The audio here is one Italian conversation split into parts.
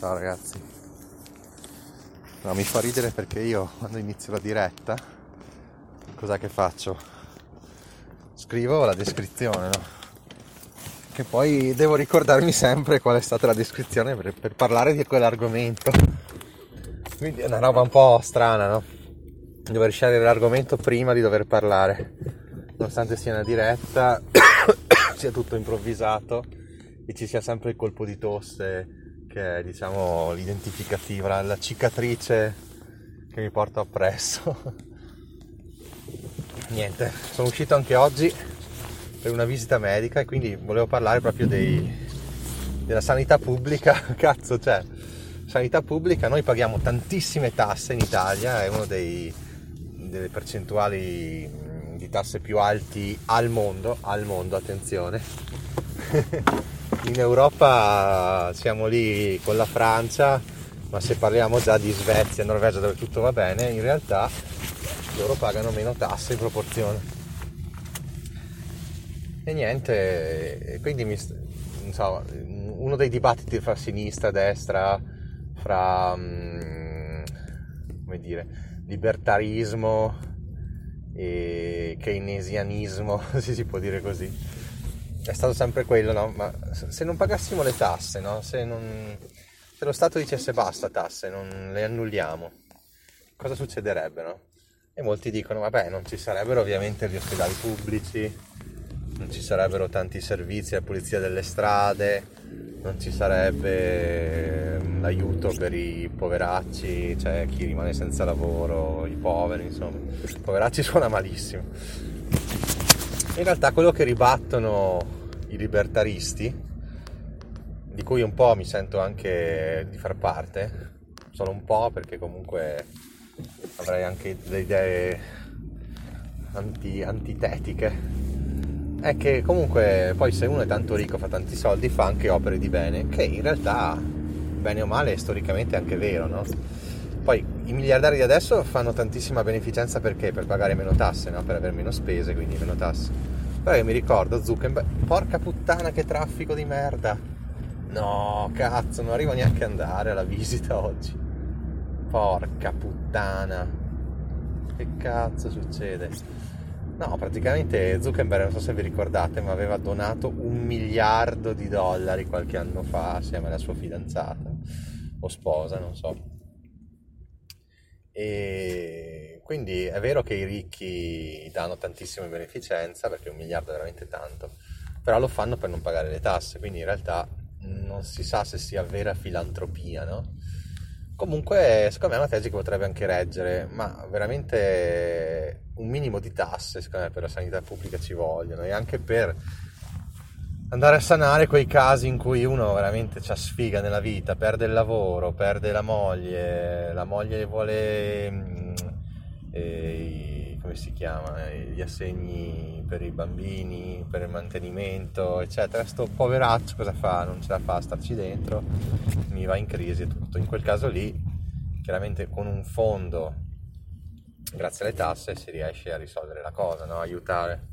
Ciao ragazzi. No, mi fa ridere perché io quando inizio la diretta, cos'è che faccio? Scrivo la descrizione, no? Che poi devo ricordarmi sempre qual è stata la descrizione per parlare di quell'argomento. Quindi è una roba un po' strana, no? Dover scegliere l'argomento prima di dover parlare. Nonostante sia una diretta, sia tutto improvvisato e ci sia sempre il colpo di tosse che è, diciamo, l'identificativa, la cicatrice che mi porto appresso. Niente, sono uscito anche oggi per una visita medica e quindi volevo parlare proprio della sanità pubblica. Cazzo, cioè, sanità pubblica, noi paghiamo tantissime tasse in Italia, è uno delle percentuali di tasse più alti al mondo, attenzione. In Europa siamo lì con la Francia, ma se parliamo già di Svezia, Norvegia, dove tutto va bene, in realtà loro pagano meno tasse in proporzione. E niente, quindi non so, uno dei dibattiti fra sinistra e destra, fra come dire, libertarismo e keynesianismo, se si può dire così, è stato sempre quello, no? Ma se non pagassimo le tasse, no? Se lo Stato dicesse basta tasse, non le annulliamo, cosa succederebbe, no? E molti dicono, vabbè, non ci sarebbero ovviamente gli ospedali pubblici, non ci sarebbero tanti servizi, la pulizia delle strade, non ci sarebbe l'aiuto per i poveracci, cioè chi rimane senza lavoro, i poveri, insomma. Poveracci suona malissimo. In realtà quello che ribattono i libertaristi, di cui un po' mi sento anche di far parte, solo un po' perché comunque avrei anche delle idee antitetiche, è che comunque poi se uno è tanto ricco, fa tanti soldi, fa anche opere di bene, che in realtà bene o male storicamente è anche vero, no? Poi i miliardari di adesso fanno tantissima beneficenza perché? Per pagare meno tasse, no? Per avere meno spese, quindi meno tasse. Però io mi ricordo Zuckerberg, porca puttana che traffico di merda, no cazzo, non arrivo neanche ad andare alla visita oggi. Porca puttana, che cazzo succede? No, praticamente Zuckerberg, non so se vi ricordate, ma aveva donato $1 miliardo qualche anno fa assieme alla sua fidanzata o sposa, non so. E quindi è vero che i ricchi danno tantissima beneficenza, perché $1 miliardo è veramente tanto, però lo fanno per non pagare le tasse, quindi in realtà non si sa se sia vera filantropia, no? Comunque secondo me è una tesi che potrebbe anche reggere, ma veramente un minimo di tasse secondo me per la sanità pubblica ci vogliono, e anche per andare a sanare quei casi in cui uno veramente c'ha sfiga nella vita, perde il lavoro, perde la moglie vuole come si chiama, gli assegni per i bambini, per il mantenimento, eccetera. Sto poveraccio cosa fa? Non ce la fa a starci dentro, mi va in crisi e tutto. In quel caso lì, chiaramente con un fondo, grazie alle tasse, si riesce a risolvere la cosa, no? Aiutare.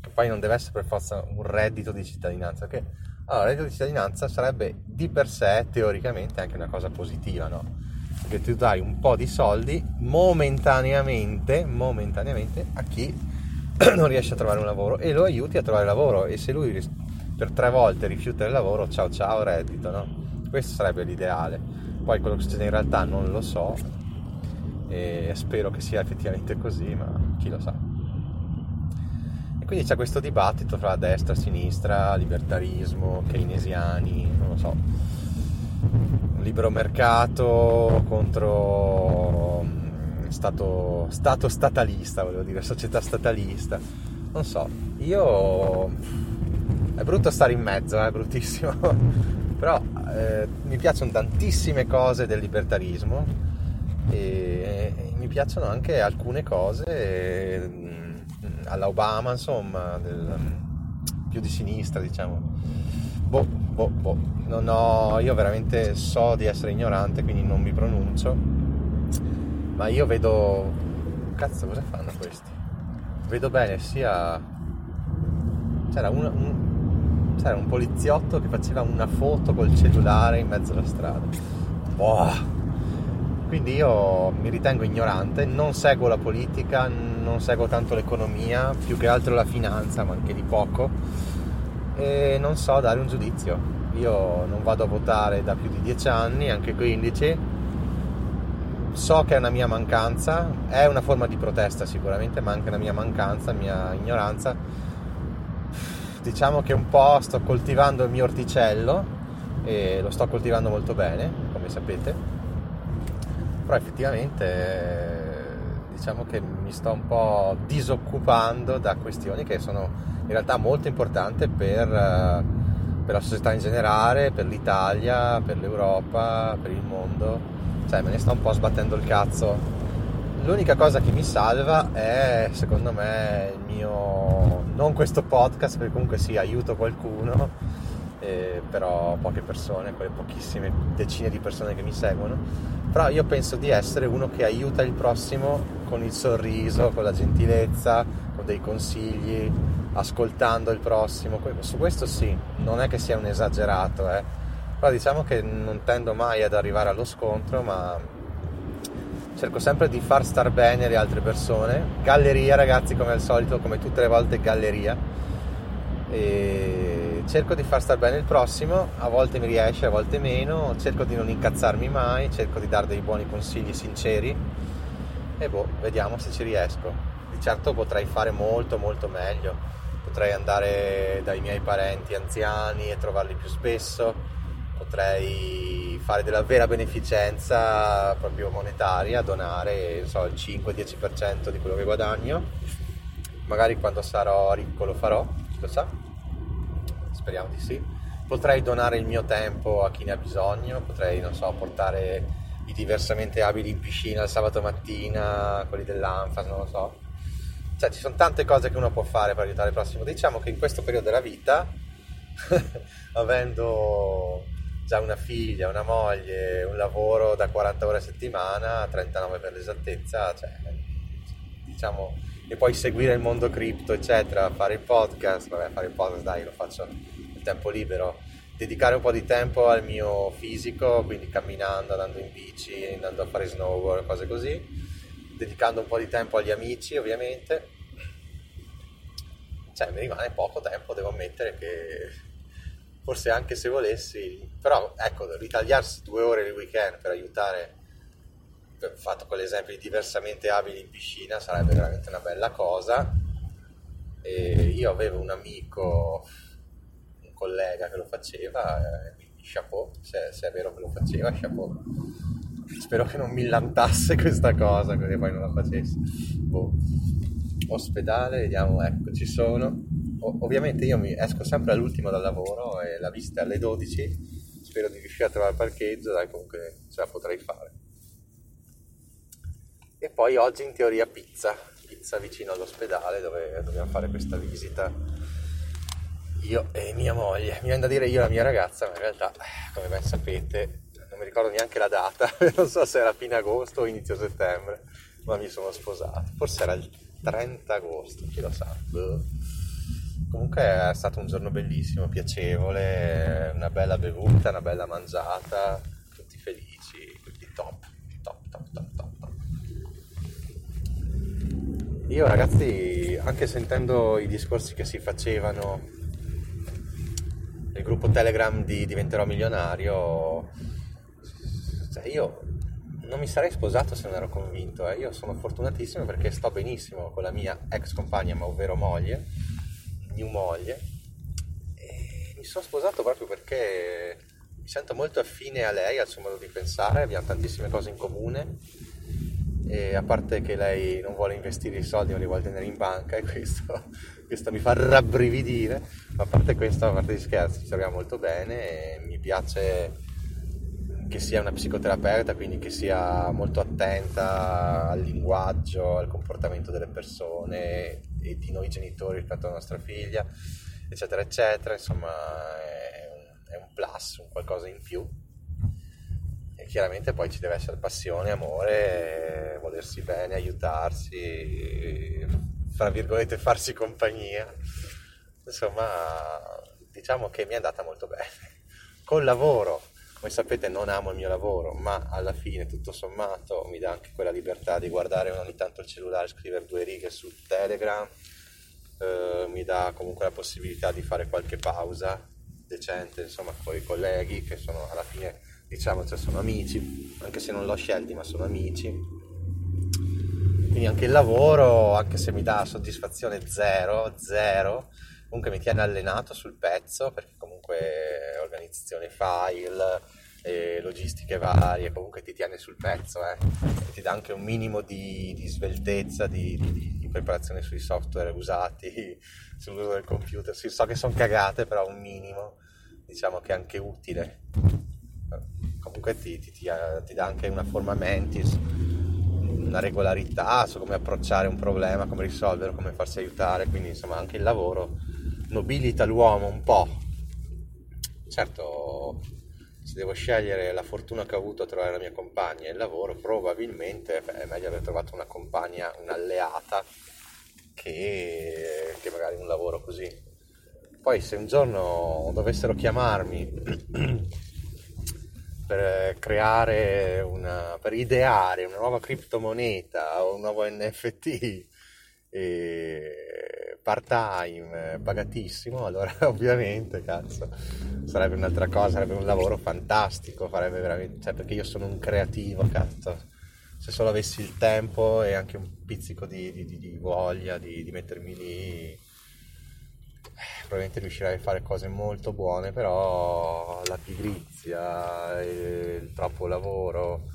Che poi non deve essere per forza un reddito di cittadinanza, perché allora il reddito di cittadinanza sarebbe di per sé, teoricamente, anche una cosa positiva, no? Che tu dai un po' di soldi momentaneamente a chi non riesce a trovare un lavoro e lo aiuti a trovare lavoro, e se lui per 3 volte rifiuta il lavoro, ciao reddito, no? Questo sarebbe l'ideale. Poi quello che succede in realtà non lo so e spero che sia effettivamente così, ma chi lo sa. E quindi c'è questo dibattito fra destra, sinistra, libertarismo, keynesiani, non lo so, libero mercato contro stato statalista, volevo dire società statalista, non so. Io è brutto stare in mezzo, è bruttissimo però mi piacciono tantissime cose del libertarismo e mi piacciono anche alcune cose alla Obama, insomma, più di sinistra, diciamo. No, io veramente so di essere ignorante, quindi non mi pronuncio, ma io vedo, cazzo, cosa fanno questi? Vedo bene sia c'era un poliziotto che faceva una foto col cellulare in mezzo alla strada. Boh. Quindi io mi ritengo ignorante, non seguo la politica, non seguo tanto l'economia, più che altro la finanza, ma anche di poco, e non so dare un giudizio. Io non vado a votare da più di 10 anni, anche 15. So che è una mia mancanza, è una forma di protesta sicuramente, ma anche una mia mancanza, mia ignoranza. Diciamo che un po' sto coltivando il mio orticello e lo sto coltivando molto bene, come sapete, però effettivamente diciamo che mi sto un po' disoccupando da questioni che sono in realtà molto importanti per la società in generale, per l'Italia, per l'Europa, per il mondo. Cioè, me ne sto un po' sbattendo il cazzo. L'unica cosa che mi salva è, secondo me, il mio, non questo podcast, perché comunque sì, aiuto qualcuno, però poche persone, quelle pochissime decine di persone che mi seguono. Però io penso di essere uno che aiuta il prossimo con il sorriso, con la gentilezza, con dei consigli, ascoltando il prossimo. Su questo sì, non è che sia un esagerato, Però diciamo che non tendo mai ad arrivare allo scontro, ma cerco sempre di far star bene le altre persone. Galleria, ragazzi, come al solito, come tutte le volte, galleria. E cerco di far star bene il prossimo, a volte mi riesce, a volte meno. Cerco di non incazzarmi mai, cerco di dare dei buoni consigli sinceri e vediamo se ci riesco. Di certo potrei fare molto molto meglio, potrei andare dai miei parenti anziani e trovarli più spesso. Potrei fare della vera beneficenza proprio monetaria, donare, il 5-10% di quello che guadagno. Magari quando sarò ricco lo farò, chi lo sa? Speriamo di sì. Potrei donare il mio tempo a chi ne ha bisogno, potrei, portare i diversamente abili in piscina il sabato mattina, quelli dell'Anfas, Cioè, ci sono tante cose che uno può fare per aiutare il prossimo. Diciamo che in questo periodo della vita, avendo già una figlia, una moglie, un lavoro da 40 ore a settimana, 39 per l'esattezza, e poi seguire il mondo cripto, eccetera, fare il podcast, dai, lo faccio nel tempo libero, dedicare un po' di tempo al mio fisico, quindi camminando, andando in bici, andando a fare snowboard, cose così, dedicando un po' di tempo agli amici, ovviamente. Mi rimane poco tempo, devo ammettere che forse anche se volessi, però ritagliarsi 2 ore il weekend per aiutare, fatto con l'esempio di diversamente abili in piscina, sarebbe veramente una bella cosa. E io avevo un amico, un collega che lo faceva, quindi chapeau, se è vero che lo faceva, chapeau. Spero che non mi lantasse questa cosa, così poi non la facessi. Ospedale, vediamo, ci sono. Ovviamente io mi esco sempre all'ultimo dal lavoro e la visita è alle 12, spero di riuscire a trovare il parcheggio, dai, comunque ce la potrei fare. E poi oggi in teoria pizza vicino all'ospedale dove dobbiamo fare questa visita, io e mia moglie, mi viene da dire io e la mia ragazza, ma in realtà, come ben sapete, non mi ricordo neanche la data, non so se era fine agosto o inizio settembre, ma mi sono sposato, forse era il 30 agosto, chi lo sa. Comunque è stato un giorno bellissimo, piacevole, una bella bevuta, una bella mangiata, tutti felici, tutti top. Io, ragazzi, anche sentendo i discorsi che si facevano nel gruppo Telegram di Diventerò Milionario, io non mi sarei sposato se non ero convinto. Io sono fortunatissimo perché sto benissimo con la mia ex compagna, ma ovvero moglie, new moglie, e mi sono sposato proprio perché mi sento molto affine a lei, al suo modo di pensare, abbiamo tantissime cose in comune e a parte che lei non vuole investire i soldi ma li vuole tenere in banca, e questo mi fa rabbrividire, ma a parte questo, a parte gli scherzi, ci troviamo molto bene e mi piace che sia una psicoterapeuta, quindi che sia molto attenta al linguaggio, al comportamento delle persone e di noi genitori rispetto alla nostra figlia, eccetera eccetera. Insomma, è un plus, un qualcosa in più, e chiaramente poi ci deve essere passione, amore, volersi bene, aiutarsi, fra virgolette farsi compagnia. Insomma, diciamo che mi è andata molto bene. Col lavoro, come sapete, non amo il mio lavoro, ma alla fine tutto sommato mi dà anche quella libertà di guardare ogni tanto il cellulare, scrivere due righe su Telegram, mi dà comunque la possibilità di fare qualche pausa decente, insomma, con i colleghi che sono, alla fine, diciamo, cioè sono amici, anche se non l'ho scelti, ma sono amici. Quindi anche il lavoro, anche se mi dà soddisfazione zero, comunque mi tiene allenato sul pezzo, perché comunque organizzazione file e logistiche varie comunque ti tiene sul pezzo, e ti dà anche un minimo di sveltezza, di preparazione sui software usati, sull'uso del computer. Sì, so che sono cagate, però un minimo, diciamo, che è anche utile. Comunque ti dà anche una forma mentis, una regolarità su come approcciare un problema, come risolverlo, come farsi aiutare. Quindi, insomma, anche il lavoro nobilita l'uomo un po'. Certo, se devo scegliere la fortuna che ho avuto a trovare la mia compagna e il lavoro, probabilmente è meglio aver trovato una compagna, un'alleata, che magari un lavoro così. Poi se un giorno dovessero chiamarmi per ideare una nuova criptomoneta o un nuovo NFT part-time pagatissimo, allora ovviamente, cazzo, sarebbe un'altra cosa, sarebbe un lavoro fantastico, farebbe veramente, cioè, perché io sono un creativo, cazzo. Se solo avessi il tempo e anche un pizzico di voglia di mettermi lì, probabilmente riuscirei a fare cose molto buone. Però la pigrizia, il troppo lavoro,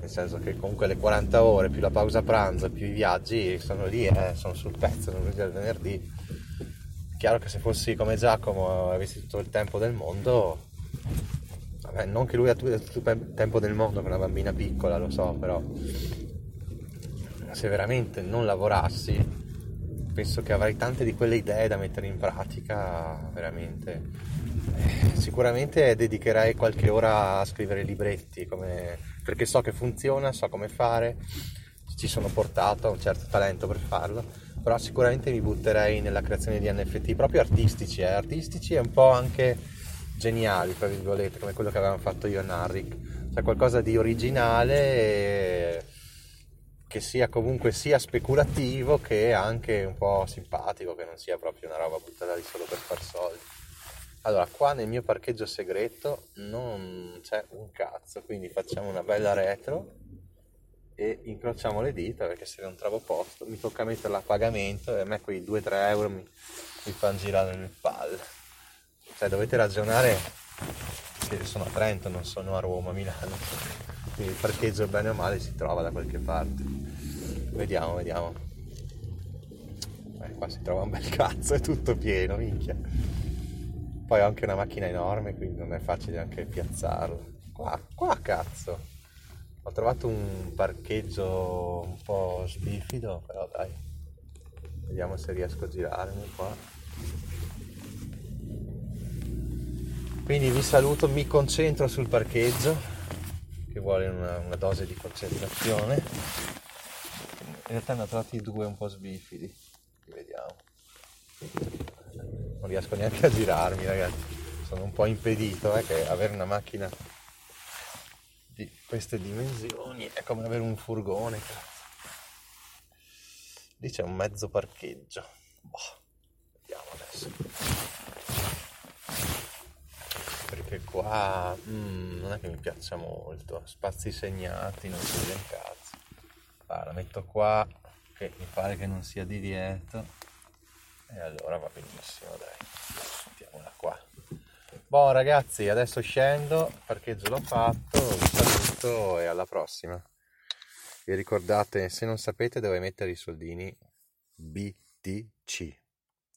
nel senso che comunque le 40 ore più la pausa pranzo più i viaggi, sono lì, sono sul pezzo, sono lunedì al venerdì. Chiaro che se fossi come Giacomo, avessi tutto il tempo del mondo, vabbè, non che lui ha tutto il tempo del mondo, che è una bambina piccola, lo so, però se veramente non lavorassi, penso che avrai tante di quelle idee da mettere in pratica, veramente. Sicuramente dedicherai qualche ora a scrivere libretti, perché so che funziona, so come fare, ci sono portato, ho un certo talento per farlo, però sicuramente mi butterei nella creazione di NFT, proprio artistici e un po' anche geniali, tra virgolette, come quello che avevamo fatto io e Narrick, cioè qualcosa di originale e che sia comunque sia speculativo che anche un po' simpatico, che non sia proprio una roba buttata lì solo per far soldi. Allora, qua nel mio parcheggio segreto non c'è un cazzo, quindi facciamo una bella retro e incrociamo le dita, perché se non trovo posto mi tocca metterla a pagamento, e a me quei 2-3 euro mi fanno girare le palle. Cioè, dovete ragionare che sono a Trento, non sono a Roma, Milano. Il parcheggio bene o male si trova da qualche parte. Vediamo. Qua si trova un bel cazzo, è tutto pieno, minchia. Poi ho anche una macchina enorme, quindi non è facile anche piazzarlo. Qua cazzo, ho trovato un parcheggio un po' sbifido, però dai, vediamo se riesco a girarmi qua. Quindi vi saluto, mi concentro sul parcheggio, che vuole una dose di concentrazione. In realtà ne ho trovati due un po' sbifidi, vediamo. Non riesco neanche a girarmi, ragazzi, sono un po' impedito, che avere una macchina di queste dimensioni è come avere un furgone, cazzo. Lì c'è un mezzo parcheggio, vediamo adesso, perché qua non è che mi piaccia molto, spazi segnati, non si vede un cazzo. La metto qua, che mi pare che non sia di dietro, e allora va benissimo, dai, mettiamola qua. Ragazzi, adesso scendo, parcheggio l'ho fatto, vi saluto e alla prossima. E ricordate, se non sapete dove mettere i soldini, BTC.